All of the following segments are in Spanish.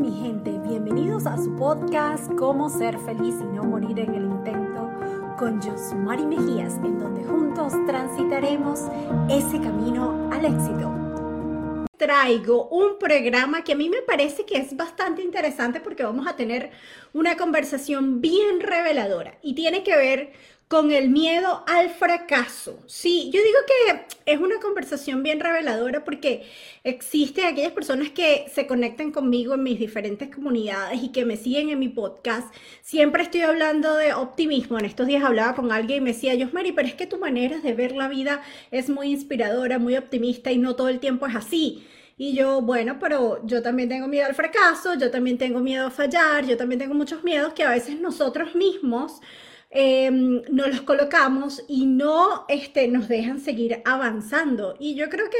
mi gente, bienvenidos a su podcast Cómo ser feliz y no morir en el intento con Josmary Mejías, en donde juntos transitaremos ese camino al éxito. Traigo un programa que a mí me parece que es bastante interesante porque vamos a tener una conversación bien reveladora y tiene que ver con el miedo al fracaso. Sí, yo digo que es una conversación bien reveladora porque existen aquellas personas que se conectan conmigo en mis diferentes comunidades y que me siguen en mi podcast. Siempre estoy hablando de optimismo. En estos días hablaba con alguien y me decía, Josmary, pero es que tu manera de ver la vida es muy inspiradora, muy optimista y no todo el tiempo es así. Y yo, bueno, pero yo también tengo miedo al fracaso, yo también tengo miedo a fallar, yo también tengo muchos miedos que a veces nosotros mismos nos los colocamos y no nos dejan seguir avanzando. Y yo creo que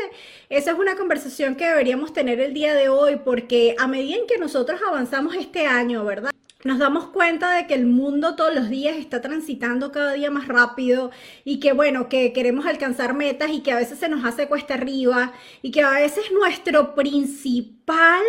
esa es una conversación que deberíamos tener el día de hoy, porque a medida en que nosotros avanzamos este año, ¿verdad? Nos damos cuenta de que el mundo todos los días está transitando cada día más rápido y que, bueno, que queremos alcanzar metas y que a veces se nos hace cuesta arriba y que a veces nuestro principal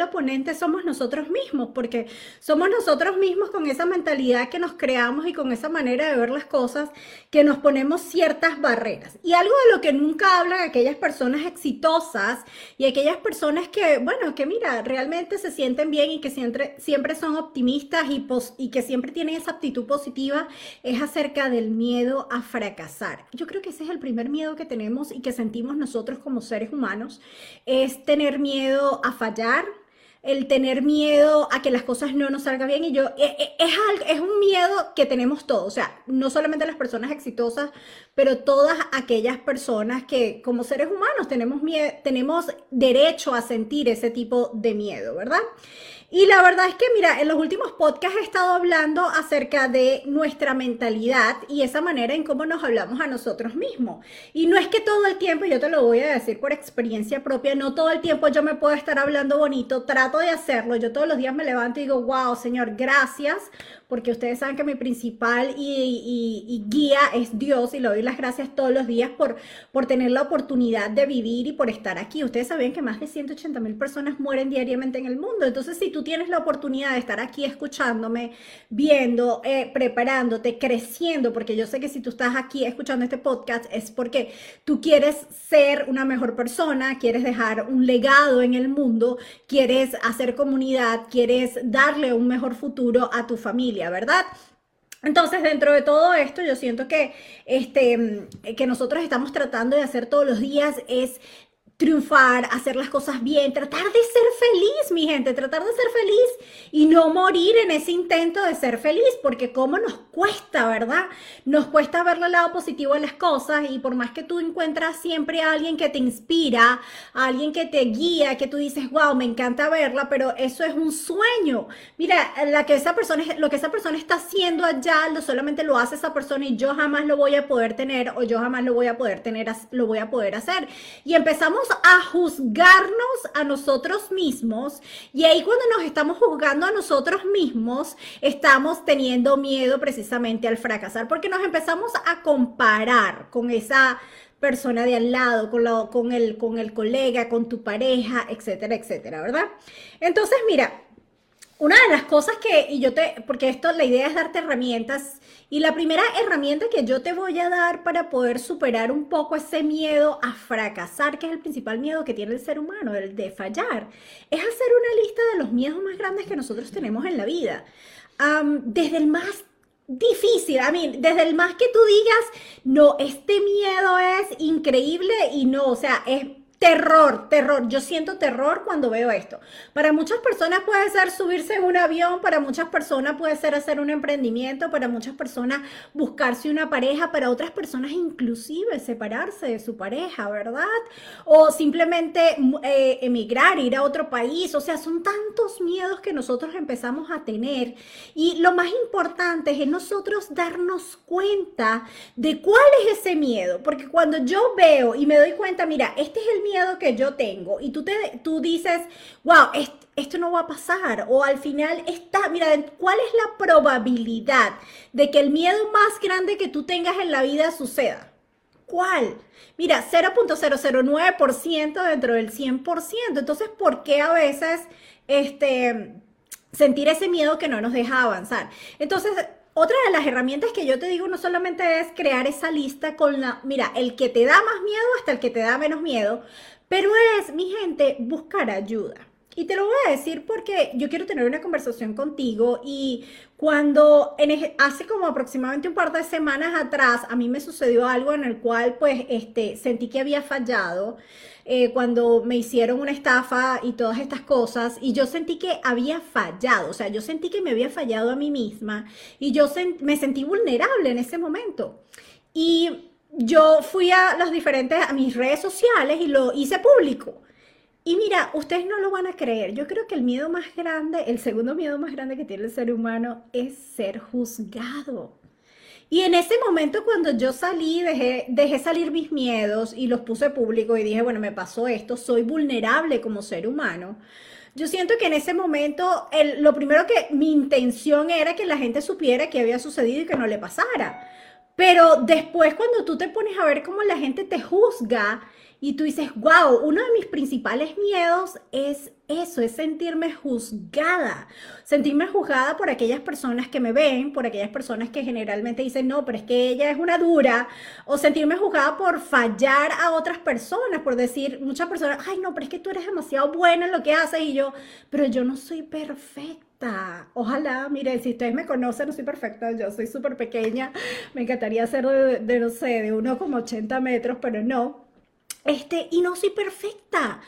oponente somos nosotros mismos, porque somos nosotros mismos con esa mentalidad que nos creamos y con esa manera de ver las cosas que nos ponemos ciertas barreras. Y algo de lo que nunca hablan aquellas personas exitosas y aquellas personas que, bueno, que mira, realmente se sienten bien y que siempre son optimistas y que siempre tienen esa actitud positiva, es acerca del miedo a fracasar. Yo creo que ese es el primer miedo que tenemos y que sentimos nosotros como seres humanos, es tener miedo a fallar, el tener miedo a que las cosas no nos salgan bien. Y yo, es un miedo que tenemos todos, o sea, no solamente las personas exitosas, pero todas aquellas personas que como seres humanos tenemos derecho a sentir ese tipo de miedo, ¿verdad? Y la verdad es que, mira, en los últimos podcasts he estado hablando acerca de nuestra mentalidad y esa manera en cómo nos hablamos a nosotros mismos. Y no es que todo el tiempo, yo te lo voy a decir por experiencia propia, no todo el tiempo yo me puedo estar hablando bonito, trato de hacerlo. Yo todos los días me levanto y digo, wow, Señor, gracias, porque ustedes saben que mi principal y guía es Dios, y le doy las gracias todos los días por tener la oportunidad de vivir y por estar aquí. Ustedes saben que más de 180,000 personas mueren diariamente en el mundo, entonces si tú tienes la oportunidad de estar aquí escuchándome, viendo, preparándote, creciendo, porque yo sé que si tú estás aquí escuchando este podcast es porque tú quieres ser una mejor persona, quieres dejar un legado en el mundo, quieres hacer comunidad, quieres darle un mejor futuro a tu familia, ¿verdad? Entonces, dentro de todo esto, yo siento que nosotros estamos tratando de hacer todos los días es triunfar, hacer las cosas bien, tratar de ser feliz, mi gente, tratar de ser feliz y no morir en ese intento de ser feliz, porque cómo nos cuesta, ¿verdad? Nos cuesta verle el lado positivo a las cosas, y por más que tú encuentras siempre a alguien que te inspira, a alguien que te guía, que tú dices, wow, me encanta verla, pero eso es un sueño. Mira, lo que esa persona está haciendo allá, solamente lo hace esa persona y yo jamás lo voy a poder tener, o yo jamás lo voy a poder hacer. Y empezamos a juzgarnos a nosotros mismos, y ahí cuando nos estamos juzgando a nosotros mismos estamos teniendo miedo precisamente al fracasar, porque nos empezamos a comparar con esa persona de al lado, con el colega, con tu pareja, etcétera, etcétera, ¿verdad? Entonces, mira, una de las cosas porque la idea es darte herramientas, y la primera herramienta que yo te voy a dar para poder superar un poco ese miedo a fracasar, que es el principal miedo que tiene el ser humano, el de fallar, es hacer una lista de los miedos más grandes que nosotros tenemos en la vida. Desde el más difícil, desde el más que tú digas, no, este miedo es increíble y no, o sea, es terror, yo siento terror cuando veo esto. Para muchas personas puede ser subirse en un avión, para muchas personas puede ser hacer un emprendimiento, para muchas personas buscarse una pareja, para otras personas inclusive separarse de su pareja, ¿verdad? O simplemente emigrar, ir a otro país, o sea, son tantos miedos que nosotros empezamos a tener, y lo más importante es nosotros darnos cuenta de cuál es ese miedo, porque cuando yo veo y me doy cuenta, mira, este es el miedo que yo tengo, y tú dices, wow, esto no va a pasar, o al final mira, ¿cuál es la probabilidad de que el miedo más grande que tú tengas en la vida suceda? cual. Mira, 0.009% dentro del 100%. Entonces, ¿por qué a veces sentir ese miedo que no nos deja avanzar? Entonces, otra de las herramientas que yo te digo no solamente es crear esa lista con el que te da más miedo hasta el que te da menos miedo, pero es, mi gente, buscar ayuda. Y te lo voy a decir porque yo quiero tener una conversación contigo y cuando hace como aproximadamente un par de semanas atrás a mí me sucedió algo en el cual pues sentí que había fallado cuando me hicieron una estafa y todas estas cosas y yo sentí que había fallado, o sea, yo sentí que me había fallado a mí misma y yo me sentí vulnerable en ese momento y yo fui a mis redes sociales y lo hice público. Y mira, ustedes no lo van a creer, yo creo que el miedo más grande, el segundo miedo más grande que tiene el ser humano es ser juzgado. Y en ese momento cuando yo salí, dejé salir mis miedos y los puse público y dije, bueno, me pasó esto, soy vulnerable como ser humano. Yo siento que en ese momento, lo primero que mi intención era que la gente supiera que había sucedido y que no le pasara. Pero después cuando tú te pones a ver cómo la gente te juzga y tú dices, wow, uno de mis principales miedos es eso, es sentirme juzgada. Sentirme juzgada por aquellas personas que me ven, por aquellas personas que generalmente dicen, no, pero es que ella es una dura. O sentirme juzgada por fallar a otras personas, por decir, muchas personas, ay, no, pero es que tú eres demasiado buena en lo que haces. Y yo, pero yo no soy perfecta. Ojalá, miren, si ustedes me conocen, no soy perfecta, yo soy súper pequeña, me encantaría ser de no sé, de 1,80 metros, pero no, y no soy perfecta,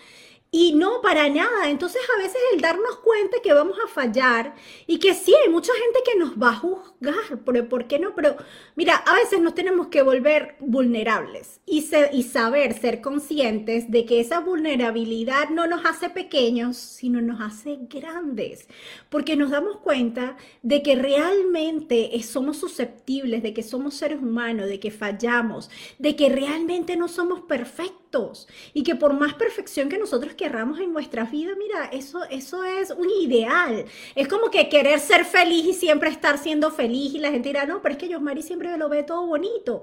y no para nada. Entonces a veces el darnos cuenta que vamos a fallar, y que sí, hay mucha gente que nos va a juzgar, pero ¿por qué no? Pero mira, a veces nos tenemos que volver vulnerables, y saber ser conscientes de que esa vulnerabilidad no nos hace pequeños, sino nos hace grandes, porque nos damos cuenta de que realmente somos susceptibles, de que somos seres humanos, de que fallamos, de que realmente no somos perfectos, y que por más perfección que nosotros querramos en nuestras vidas, mira, eso es un ideal. Es como que querer ser feliz y siempre estar siendo feliz y la gente dirá, no, pero es que Josmary siempre me lo ve todo bonito.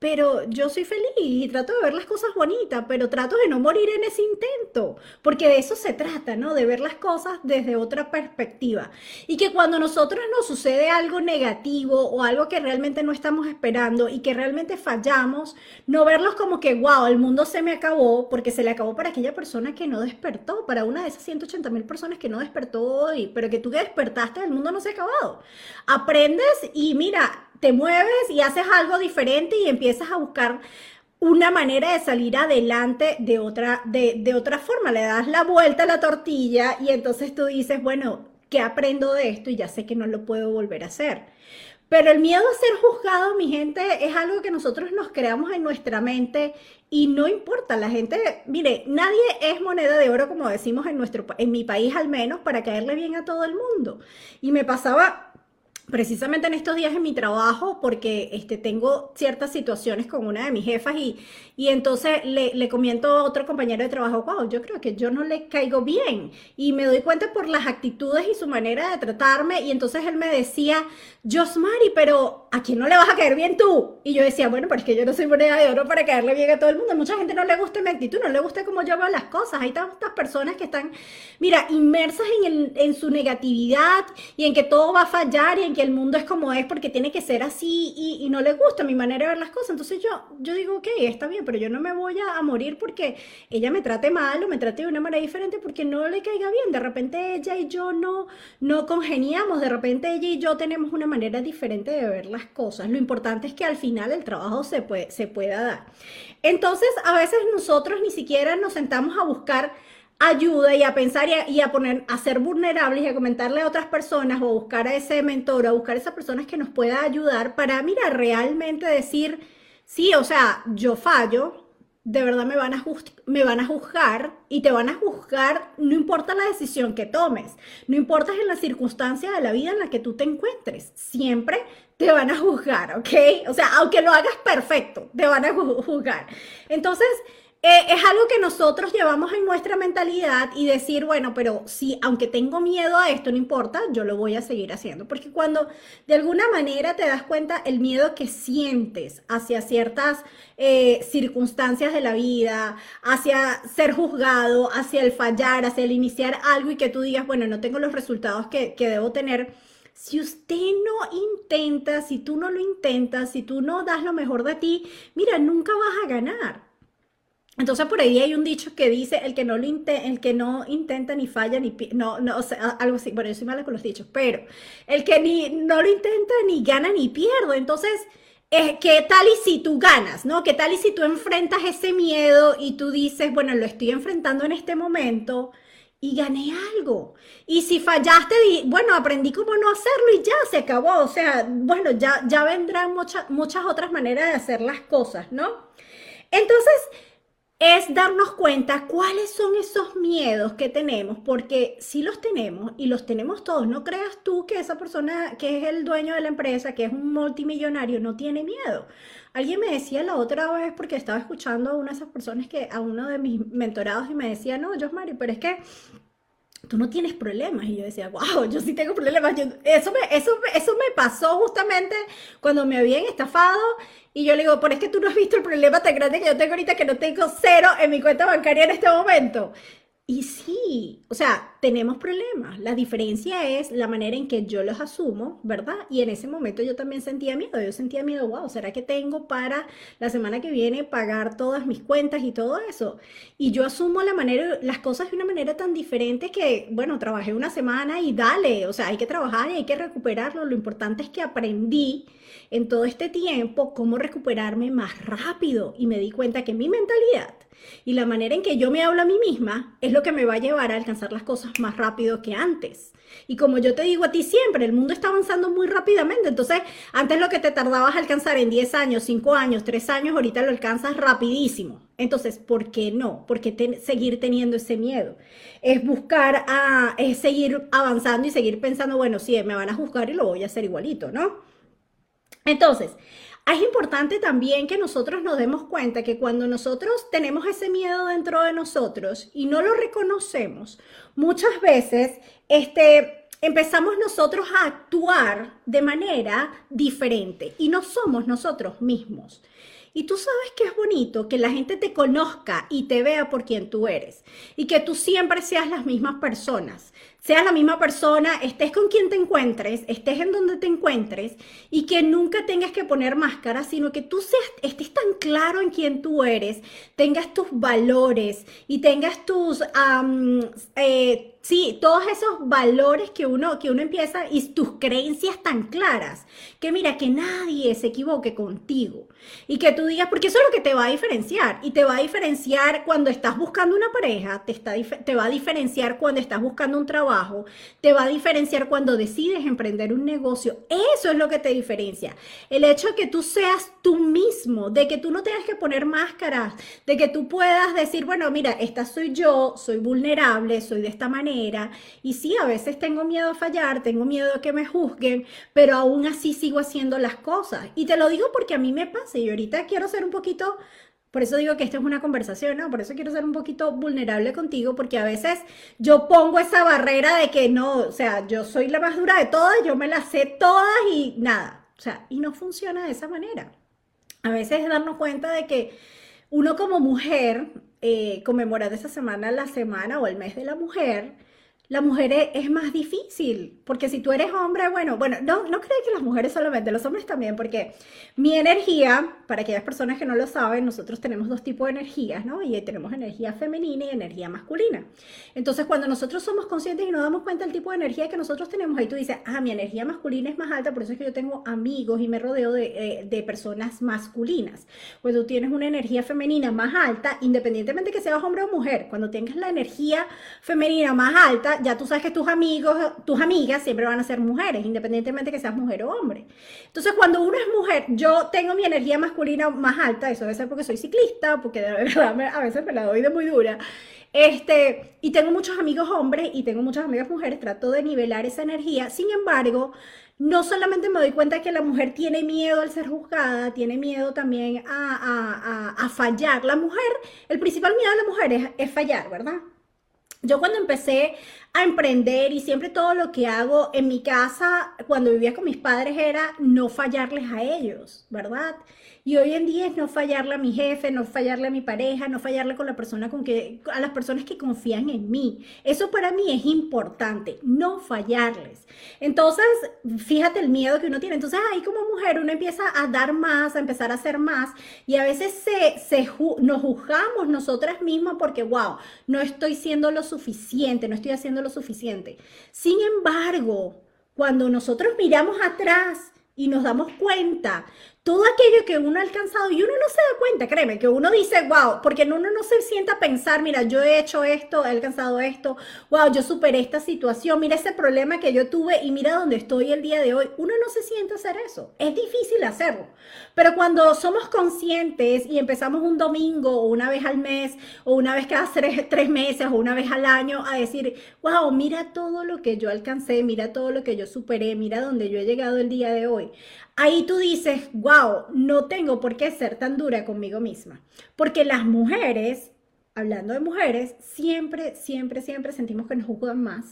Pero yo soy feliz y trato de ver las cosas bonitas, pero trato de no morir en ese intento, porque de eso se trata, ¿no? De ver las cosas desde otra perspectiva. Y que cuando a nosotros nos sucede algo negativo o algo que realmente no estamos esperando y que realmente fallamos, no verlos como que, wow, el mundo se me acabó, porque se le acabó para aquella persona que no despertó, para una de esas 180,000 personas que no despertó hoy, pero que tú que despertaste, el mundo no se ha acabado. Aprendes y mira, te mueves y haces algo diferente y empiezas a buscar una manera de salir adelante de otra forma. Le das la vuelta a la tortilla y entonces tú dices, bueno, ¿qué aprendo de esto? Y ya sé que no lo puedo volver a hacer. Pero el miedo a ser juzgado, mi gente, es algo que nosotros nos creamos en nuestra mente y no importa. La gente, mire, nadie es moneda de oro, como decimos en mi país al menos, para caerle bien a todo el mundo. Y me pasaba precisamente en estos días en mi trabajo, porque tengo ciertas situaciones con una de mis jefas y entonces le comento a otro compañero de trabajo, wow, yo creo que yo no le caigo bien y me doy cuenta por las actitudes y su manera de tratarme y entonces él me decía, Josmary, pero ¿a quién no le vas a caer bien tú? Y yo decía, bueno, pero es que yo no soy moneda de oro para caerle bien a todo el mundo, mucha gente no le gusta mi actitud, no le gusta cómo yo veo las cosas, hay tantas personas que están, mira, inmersas en su negatividad y en que todo va a fallar y en que el mundo es como es porque tiene que ser así y no le gusta mi manera de ver las cosas. Entonces yo digo, ok, está bien, pero yo no me voy a morir porque ella me trate mal o me trate de una manera diferente porque no le caiga bien. De repente ella y yo no congeniamos, de repente ella y yo tenemos una manera diferente de ver las cosas. Lo importante es que al final el trabajo se pueda dar. Entonces a veces nosotros ni siquiera nos sentamos a buscar ayuda y a pensar y a ser vulnerables y a comentarle a otras personas o a buscar a ese mentor o a buscar a esas personas que nos pueda ayudar para, mira, realmente decir, sí, o sea, yo fallo, de verdad me van a juzgar y te van a juzgar, no importa la decisión que tomes, no importa en la circunstancia de la vida en la que tú te encuentres, siempre te van a juzgar, ¿ok? O sea, aunque lo hagas perfecto, te van a juzgar. Entonces, Es algo que nosotros llevamos en nuestra mentalidad y decir, bueno, pero sí, aunque tengo miedo a esto, no importa, yo lo voy a seguir haciendo. Porque cuando de alguna manera te das cuenta el miedo que sientes hacia ciertas circunstancias de la vida, hacia ser juzgado, hacia el fallar, hacia el iniciar algo y que tú digas, bueno, no tengo los resultados que debo tener. Si usted no intenta, si tú no lo intentas, si tú no das lo mejor de ti, mira, nunca vas a ganar. Entonces por ahí hay un dicho que dice, el que no intenta ni falla, o sea, algo así. Bueno, yo soy mala con los dichos, pero el que no lo intenta ni gana ni pierde. Entonces, ¿qué tal y si tú ganas, no? ¿Qué tal y si tú enfrentas ese miedo y tú dices, bueno, lo estoy enfrentando en este momento y gané algo? Y si fallaste, bueno, aprendí cómo no hacerlo y ya se acabó. O sea, bueno, ya vendrán muchas otras maneras de hacer las cosas, ¿no? Entonces, es darnos cuenta cuáles son esos miedos que tenemos, porque sí los tenemos y los tenemos todos. No creas tú que esa persona que es el dueño de la empresa, que es un multimillonario, no tiene miedo. Alguien me decía la otra vez, porque estaba escuchando a una de esas personas, a uno de mis mentorados, y me decía, no, Josmary, pero es que tú no tienes problemas. Y yo decía, wow, yo sí tengo problemas. Eso me pasó justamente cuando me habían estafado. Y yo le digo, pero es que tú no has visto el problema tan grande que yo tengo ahorita, que no tengo cero en mi cuenta bancaria en este momento. Y sí, o sea, tenemos problemas. La diferencia es la manera en que yo los asumo, ¿verdad? Y en ese momento yo también sentía miedo. Yo sentía miedo, wow, ¿será que tengo para la semana que viene pagar todas mis cuentas y todo eso? Y yo asumo las cosas de una manera tan diferente que, bueno, trabajé una semana y dale. O sea, hay que trabajar y hay que recuperarlo. Lo importante es que aprendí en todo este tiempo cómo recuperarme más rápido, y me di cuenta que mi mentalidad y la manera en que yo me hablo a mí misma es lo que me va a llevar a alcanzar las cosas más rápido que antes. Y como yo te digo a ti siempre, el mundo está avanzando muy rápidamente. Entonces, antes lo que te tardabas a alcanzar en 10 años, 5 años, 3 años, ahorita lo alcanzas rapidísimo. Entonces, ¿por qué no? ¿Por qué seguir teniendo ese miedo? Es seguir avanzando y seguir pensando, bueno, sí, me van a juzgar y lo voy a hacer igualito, ¿no? Entonces, es importante también que nosotros nos demos cuenta que cuando nosotros tenemos ese miedo dentro de nosotros y no lo reconocemos, muchas veces empezamos nosotros a actuar de manera diferente y no somos nosotros mismos. Y tú sabes que es bonito que la gente te conozca y te vea por quien tú eres, y que tú siempre seas las mismas personas. Seas la misma persona, estés con quien te encuentres, estés en donde te encuentres, y que nunca tengas que poner máscara, sino que tú estés tan claro en quién tú eres, tengas tus valores y tengas tus, todos esos valores que uno empieza, y tus creencias tan claras, que mira, que nadie se equivoque contigo, y que tú digas, porque eso es lo que te va a diferenciar, y te va a diferenciar cuando estás buscando una pareja, te va a diferenciar cuando estás buscando un trabajo, te va a diferenciar cuando decides emprender un negocio. Eso es lo que te diferencia. El hecho de que tú seas tú mismo, de que tú no tengas que poner máscaras, de que tú puedas decir, bueno, mira, esta soy yo, soy vulnerable, soy de esta manera, y sí, a veces tengo miedo a fallar, tengo miedo a que me juzguen, pero aún así sigo haciendo las cosas. Y te lo digo porque a mí me pasa, y ahorita quiero ser un poquito... Por eso digo que esto es una conversación, ¿no? Por eso quiero ser un poquito vulnerable contigo, porque a veces yo pongo esa barrera de que no, o sea, yo soy la más dura de todas, yo me las sé todas y nada. O sea, y no funciona de esa manera. A veces darnos cuenta de que uno como mujer, conmemorando esa semana, la semana o el mes de la mujer es más difícil, porque si tú eres hombre, bueno, no creo que las mujeres solamente, los hombres también, porque mi energía, para aquellas personas que no lo saben, nosotros tenemos dos tipos de energías, ¿no? Y tenemos energía femenina y energía masculina. Entonces, cuando nosotros somos conscientes y nos damos cuenta del tipo de energía que nosotros tenemos, ahí tú dices, ah, mi energía masculina es más alta, por eso es que yo tengo amigos y me rodeo de personas masculinas. Cuando tú tienes una energía femenina más alta, independientemente que seas hombre o mujer, cuando tengas la energía femenina más alta, ya tú sabes que tus amigos, tus amigas siempre van a ser mujeres, independientemente que seas mujer o hombre. Entonces, cuando uno es mujer, yo tengo mi energía masculina más alta, eso debe ser porque soy ciclista, porque de verdad a veces me la doy de muy dura, y tengo muchos amigos hombres y tengo muchas amigas mujeres, trato de nivelar esa energía. Sin embargo, no solamente me doy cuenta que la mujer tiene miedo al ser juzgada, tiene miedo también a fallar. La mujer, el principal miedo de la mujer es fallar, ¿verdad? Yo cuando empecé a emprender, y siempre todo lo que hago en mi casa, cuando vivía con mis padres, era no fallarles a ellos, ¿verdad? Y hoy en día es no fallarle a mi jefe, no fallarle a mi pareja, no fallarle con la persona a las personas que confían en mí. Eso para mí es importante, no fallarles. Entonces, fíjate el miedo que uno tiene. Entonces, ahí como mujer uno empieza a dar más, a empezar a hacer más, y a veces nos juzgamos nosotras mismas porque, wow, no estoy siendo lo suficiente, no estoy haciendo lo suficiente. Sin embargo, cuando nosotros miramos atrás y nos damos cuenta todo aquello que uno ha alcanzado, y uno no se da cuenta, créeme, que uno dice, wow, porque uno no se sienta a pensar, mira, yo he hecho esto, he alcanzado esto, wow, yo superé esta situación, mira ese problema que yo tuve y mira dónde estoy el día de hoy. Uno no se sienta a hacer eso, es difícil hacerlo, pero cuando somos conscientes y empezamos un domingo, o una vez al mes, o una vez cada tres meses, o una vez al año, a decir, wow, mira todo lo que yo alcancé, mira todo lo que yo superé, mira dónde yo he llegado el día de hoy. Ahí tú dices, wow, no tengo por qué ser tan dura conmigo misma. Porque las mujeres, hablando de mujeres, siempre, siempre, siempre sentimos que nos juzgan más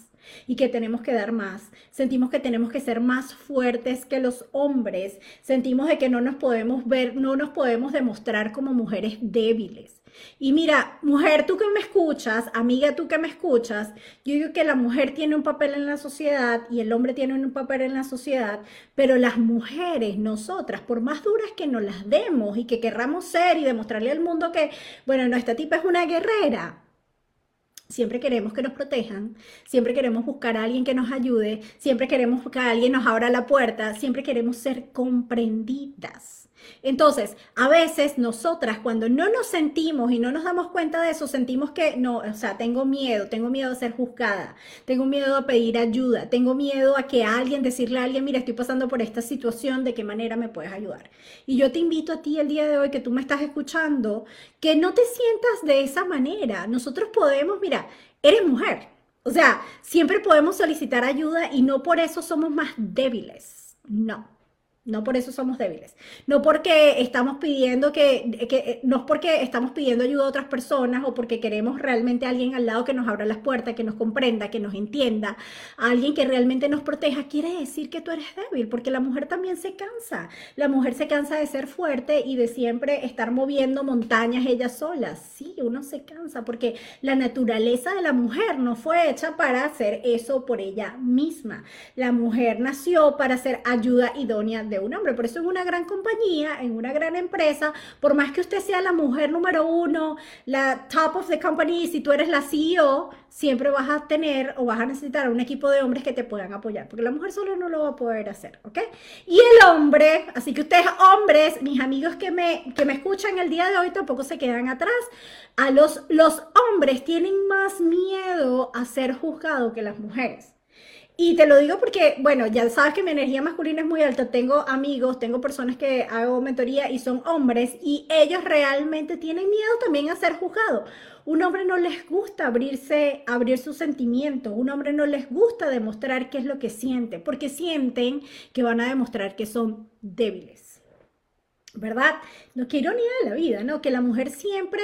y que tenemos que dar más. Sentimos que tenemos que ser más fuertes que los hombres. Sentimos de que no nos podemos ver, no nos podemos demostrar como mujeres débiles. Y mira, mujer, tú que me escuchas, amiga, tú que me escuchas, yo digo que la mujer tiene un papel en la sociedad y el hombre tiene un papel en la sociedad, pero las mujeres, nosotras, por más duras que nos las demos y que querramos ser y demostrarle al mundo que, bueno, no, esta tipa es una guerrera, siempre queremos que nos protejan, siempre queremos buscar a alguien que nos ayude, siempre queremos que alguien nos abra la puerta, siempre queremos ser comprendidas. Entonces, a veces nosotras, cuando no nos sentimos y no nos damos cuenta de eso, sentimos que no, o sea, tengo miedo de ser juzgada, tengo miedo a pedir ayuda, tengo miedo a que alguien, decirle a alguien, mira, estoy pasando por esta situación, ¿de qué manera me puedes ayudar? Y yo te invito a ti el día de hoy, que tú me estás escuchando, que no te sientas de esa manera. Nosotros podemos, mira, eres mujer, o sea, siempre podemos solicitar ayuda y no por eso somos más débiles, no. No por eso somos débiles, no porque estamos pidiendo no es porque estamos pidiendo ayuda a otras personas o porque queremos realmente a alguien al lado que nos abra las puertas, que nos comprenda, que nos entienda, a alguien que realmente nos proteja. Quiere decir que tú eres débil, porque la mujer también se cansa. La mujer se cansa de ser fuerte y de siempre estar moviendo montañas ella sola. Sí, uno se cansa porque la naturaleza de la mujer no fue hecha para hacer eso por ella misma. La mujer nació para ser ayuda idónea de un hombre. Por eso en una gran compañía, en una gran empresa, por más que usted sea la mujer número uno, la top of the company, si tú eres la CEO, siempre vas a tener o vas a necesitar un equipo de hombres que te puedan apoyar, porque la mujer solo no lo va a poder hacer, ¿ok? Y el hombre, así que ustedes hombres, mis amigos que me escuchan el día de hoy, tampoco se quedan atrás. A los hombres tienen más miedo a ser juzgados que las mujeres. Y te lo digo porque, bueno, ya sabes que mi energía masculina es muy alta, tengo amigos, tengo personas que hago mentoría y son hombres, y ellos realmente tienen miedo también a ser juzgados. Un hombre no les gusta abrir sus sentimientos, un hombre no les gusta demostrar qué es lo que siente, porque sienten que van a demostrar que son débiles. ¿Verdad? No, qué ironía de la vida, ¿no? Que la mujer siempre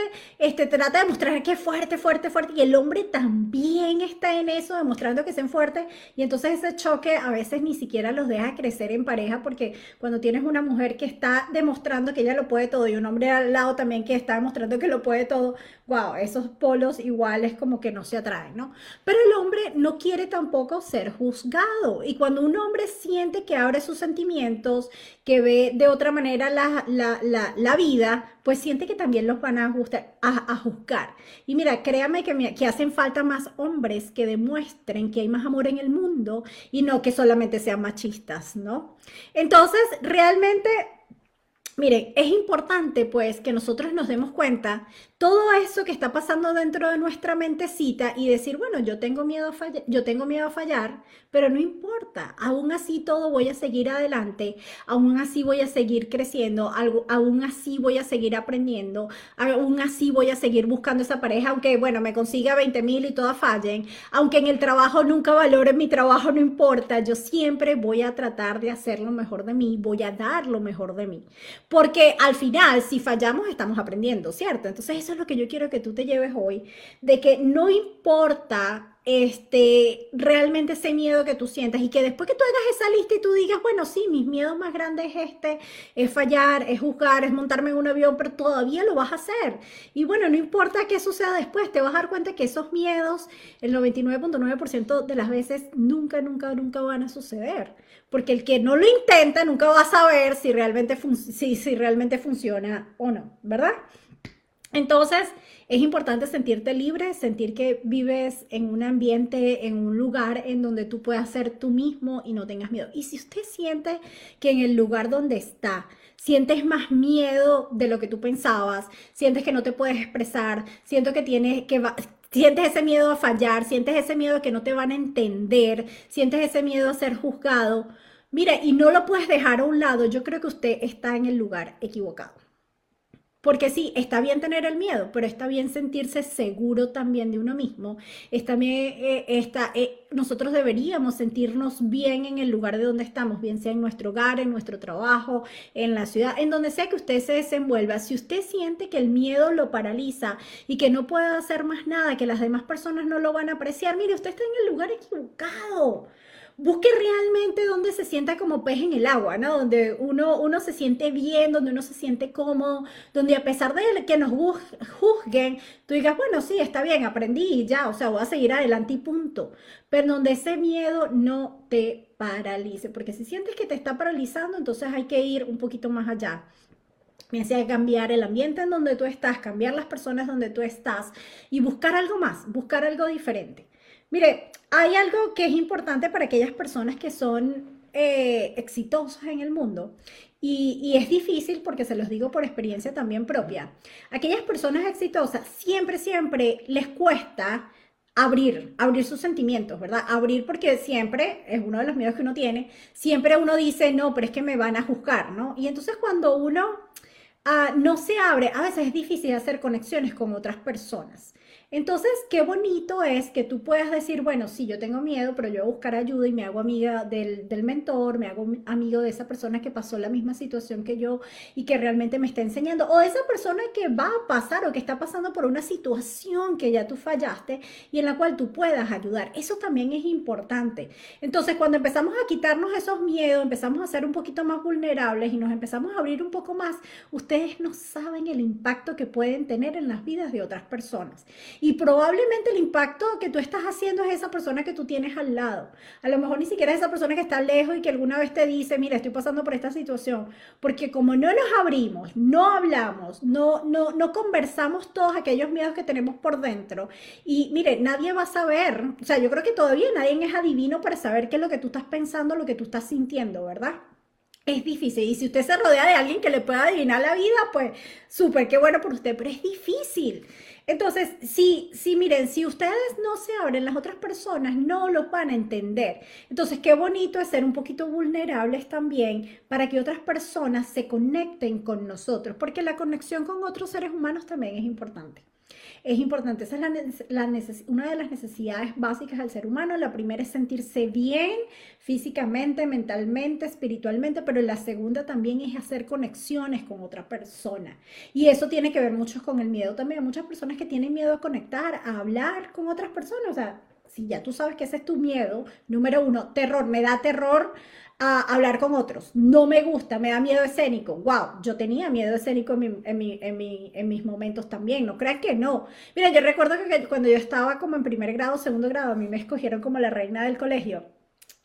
trata de mostrar que es fuerte, fuerte, fuerte, y el hombre también está en eso, demostrando que sean fuertes, y entonces ese choque a veces ni siquiera los deja crecer en pareja, porque cuando tienes una mujer que está demostrando que ella lo puede todo, y un hombre al lado también que está demostrando que lo puede todo, wow, esos polos iguales como que no se atraen, ¿no? Pero el hombre no quiere tampoco ser juzgado, y cuando un hombre siente que abre sus sentimientos, que ve de otra manera la vida, pues siente que también los van a juzgar. Y mira, créame que hacen falta más hombres que demuestren que hay más amor en el mundo y no que solamente sean machistas, ¿no? Entonces, realmente Miren, es importante pues que nosotros nos demos cuenta todo eso que está pasando dentro de nuestra mentecita y decir, bueno, yo tengo miedo a fallar, pero no importa, aún así todo voy a seguir adelante, aún así voy a seguir creciendo, aún así voy a seguir aprendiendo, aún así voy a seguir buscando esa pareja, aunque bueno, me consiga 20,000 y todas fallen, aunque en el trabajo nunca valore mi trabajo, no importa, yo siempre voy a tratar de hacer lo mejor de mí, voy a dar lo mejor de mí. Porque al final, si fallamos, estamos aprendiendo, ¿cierto? Entonces eso es lo que yo quiero que tú te lleves hoy, de que no importa realmente ese miedo que tú sientas y que después que tú hagas esa lista y tú digas, bueno, sí, mis miedos más grandes es fallar, es juzgar, es montarme en un avión, pero todavía lo vas a hacer. Y bueno, no importa qué suceda después, te vas a dar cuenta que esos miedos, el 99.9% de las veces nunca van a suceder. Porque el que no lo intenta nunca va a saber si realmente funciona o no, ¿verdad? Entonces, es importante sentirte libre, sentir que vives en un ambiente, en un lugar en donde tú puedas ser tú mismo y no tengas miedo. Y si usted siente que en el lugar donde está, sientes más miedo de lo que tú pensabas, sientes que no te puedes expresar, sientes ese miedo a fallar, sientes ese miedo a que no te van a entender, sientes ese miedo a ser juzgado, mira, y no lo puedes dejar a un lado, yo creo que usted está en el lugar equivocado. Porque sí, está bien tener el miedo, pero está bien sentirse seguro también de uno mismo. Nosotros deberíamos sentirnos bien en el lugar de donde estamos, bien sea en nuestro hogar, en nuestro trabajo, en la ciudad, en donde sea que usted se desenvuelva. Si usted siente que el miedo lo paraliza y que no puede hacer más nada, que las demás personas no lo van a apreciar, mire, usted está en el lugar equivocado. Busque realmente donde se sienta como pez en el agua, ¿no? Donde uno se siente bien, donde uno se siente cómodo, donde a pesar de que nos juzguen, tú digas, bueno, sí, está bien, aprendí y ya, o sea, voy a seguir adelante y punto. Pero donde ese miedo no te paralice, porque si sientes que te está paralizando, entonces hay que ir un poquito más allá. Bien sea cambiar el ambiente en donde tú estás, cambiar las personas donde tú estás y buscar algo más, buscar algo diferente. Mire, hay algo que es importante para aquellas personas que son exitosas en el mundo y es difícil porque se los digo por experiencia también propia. Aquellas personas exitosas siempre les cuesta abrir sus sentimientos, ¿verdad? Abrir porque siempre, es uno de los miedos que uno tiene, siempre uno dice, no, pero es que me van a juzgar, ¿no? Y entonces cuando uno no se abre, a veces es difícil hacer conexiones con otras personas. Entonces, qué bonito es que tú puedas decir, bueno, sí, yo tengo miedo, pero yo voy a buscar ayuda y me hago amiga del mentor, me hago amigo de esa persona que pasó la misma situación que yo y que realmente me está enseñando, o de esa persona que va a pasar o que está pasando por una situación que ya tú fallaste y en la cual tú puedas ayudar. Eso también es importante. Entonces, cuando empezamos a quitarnos esos miedos, empezamos a ser un poquito más vulnerables y nos empezamos a abrir un poco más, ustedes no saben el impacto que pueden tener en las vidas de otras personas. Y probablemente el impacto que tú estás haciendo es esa persona que tú tienes al lado. A lo mejor ni siquiera es esa persona que está lejos y que alguna vez te dice, mira, estoy pasando por esta situación. Porque como no nos abrimos, no hablamos, no conversamos todos aquellos miedos que tenemos por dentro. Y mire, nadie va a saber, o sea, yo creo que todavía nadie es adivino para saber qué es lo que tú estás pensando, lo que tú estás sintiendo, ¿verdad? Es difícil, y si usted se rodea de alguien que le pueda adivinar la vida, pues súper, qué bueno por usted, pero es difícil. Entonces, miren, si ustedes no se abren, las otras personas no lo van a entender. Entonces, qué bonito es ser un poquito vulnerables también para que otras personas se conecten con nosotros, porque la conexión con otros seres humanos también es importante. Es importante, esa es una de las necesidades básicas del ser humano. La primera es sentirse bien físicamente, mentalmente, espiritualmente, pero la segunda también es hacer conexiones con otra persona. Y eso tiene que ver mucho con el miedo también. Hay muchas personas que tienen miedo a conectar, a hablar con otras personas. O sea, si ya tú sabes que ese es tu miedo, número 1, terror, me da terror a hablar con otros, no me gusta, me da miedo escénico, wow, yo tenía miedo escénico en mis momentos también, no creas que no. Mira, yo recuerdo que cuando yo estaba como en primer grado, segundo grado, a mí me escogieron como la reina del colegio,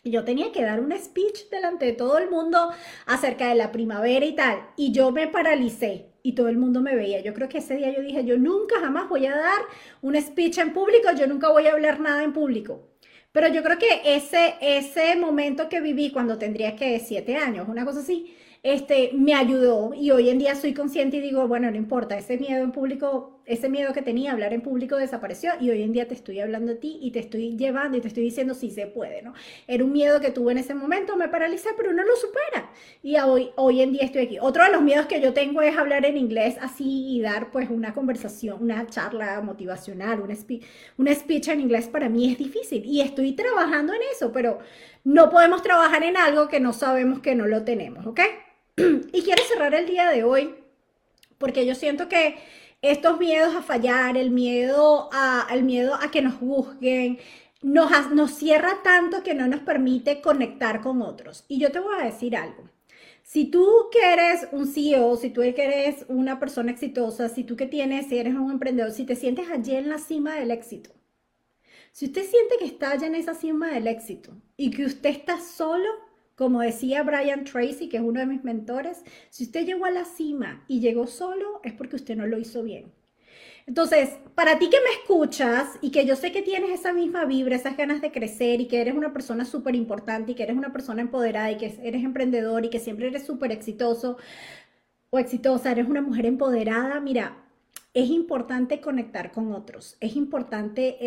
y yo tenía que dar un speech delante de todo el mundo acerca de la primavera y tal, y yo me paralicé. Y todo el mundo me veía. Yo creo que ese día yo dije, yo nunca jamás voy a dar un speech en público, yo nunca voy a hablar nada en público. Pero yo creo que ese momento que viví cuando tendría que 7 años, una cosa así, me ayudó, y hoy en día soy consciente y digo, bueno, no importa, ese miedo en público, ese miedo que tenía a hablar en público desapareció, y hoy en día te estoy hablando a ti y te estoy llevando y te estoy diciendo sí se puede, ¿no? Era un miedo que tuve en ese momento, me paralizé, pero uno lo supera, y hoy en día estoy aquí. Otro de los miedos que yo tengo es hablar en inglés así y dar pues una conversación, una charla motivacional, una speech en inglés. Para mí es difícil y estoy trabajando en eso, pero no podemos trabajar en algo que no sabemos que no lo tenemos, ¿ok? Y quiero cerrar el día de hoy porque yo siento que estos miedos a fallar, el miedo a que nos juzguen, nos cierra tanto que no nos permite conectar con otros. Y yo te voy a decir algo. Si tú que eres un CEO, si tú que eres una persona exitosa, si eres un emprendedor, si te sientes allí en la cima del éxito, si usted siente que está allá en esa cima del éxito y que usted está solo, como decía Brian Tracy, que es uno de mis mentores, si usted llegó a la cima y llegó solo, es porque usted no lo hizo bien. Entonces, para ti que me escuchas y que yo sé que tienes esa misma vibra, esas ganas de crecer y que eres una persona súper importante y que eres una persona empoderada y que eres emprendedor y que siempre eres súper exitoso o exitosa, eres una mujer empoderada, mira, es importante conectar con otros, es importante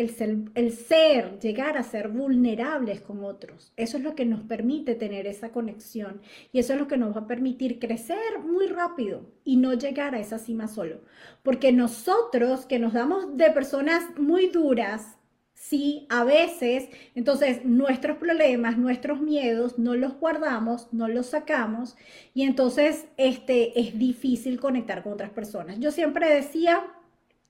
llegar a ser vulnerables con otros. Eso es lo que nos permite tener esa conexión y eso es lo que nos va a permitir crecer muy rápido y no llegar a esa cima solo. Porque nosotros que nos damos de personas muy duras, sí, a veces, entonces nuestros problemas, nuestros miedos, no los guardamos, no los sacamos y entonces es difícil conectar con otras personas. Yo siempre decía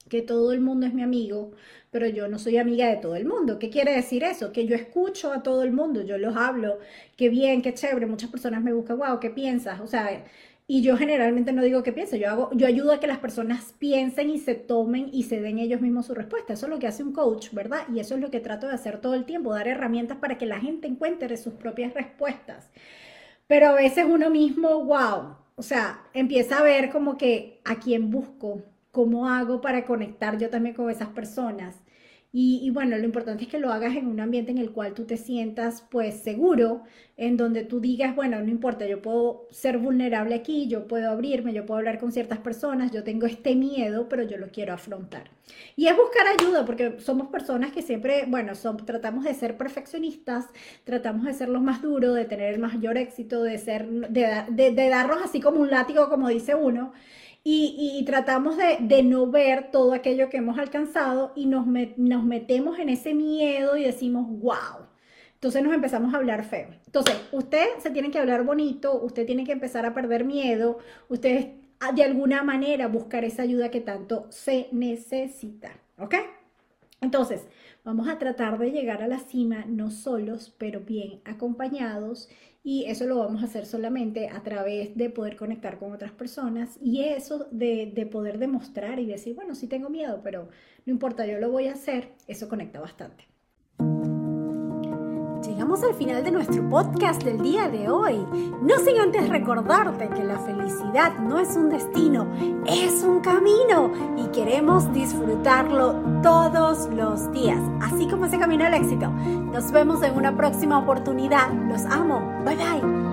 que todo el mundo es mi amigo, pero yo no soy amiga de todo el mundo. ¿Qué quiere decir eso? Que yo escucho a todo el mundo, yo los hablo, qué bien, qué chévere, muchas personas me buscan, wow, ¿qué piensas? O sea, y yo generalmente no digo qué pienso, yo ayudo a que las personas piensen y se tomen y se den ellos mismos su respuesta. Eso es lo que hace un coach, ¿verdad? Y eso es lo que trato de hacer todo el tiempo, dar herramientas para que la gente encuentre sus propias respuestas. Pero a veces uno mismo, wow, o sea, empieza a ver como que a quién busco, cómo hago para conectar yo también con esas personas. Y bueno, lo importante es que lo hagas en un ambiente en el cual tú te sientas pues seguro, en donde tú digas, bueno, no importa, yo puedo ser vulnerable aquí, yo puedo abrirme, yo puedo hablar con ciertas personas, yo tengo este miedo, pero yo lo quiero afrontar. Y es buscar ayuda, porque somos personas que siempre, bueno, tratamos de ser perfeccionistas, tratamos de ser los más duros, de tener el mayor éxito, de darnos así como un látigo, como dice uno. Y tratamos de no ver todo aquello que hemos alcanzado y nos metemos en ese miedo y decimos, wow. Entonces nos empezamos a hablar feo. Entonces, usted se tiene que hablar bonito, usted tiene que empezar a perder miedo, usted de alguna manera buscar esa ayuda que tanto se necesita, ¿ok? Entonces, vamos a tratar de llegar a la cima, no solos, pero bien acompañados. Y eso lo vamos a hacer solamente a través de poder conectar con otras personas y eso de poder demostrar y decir, bueno, sí tengo miedo, pero no importa, yo lo voy a hacer. Eso conecta bastante. Llegamos al final de nuestro podcast del día de hoy. No sin antes recordarte que la felicidad no es un destino, es un camino y queremos disfrutarlo todos los días, así como ese camino al éxito. Nos vemos en una próxima oportunidad. Los amo. Bye bye.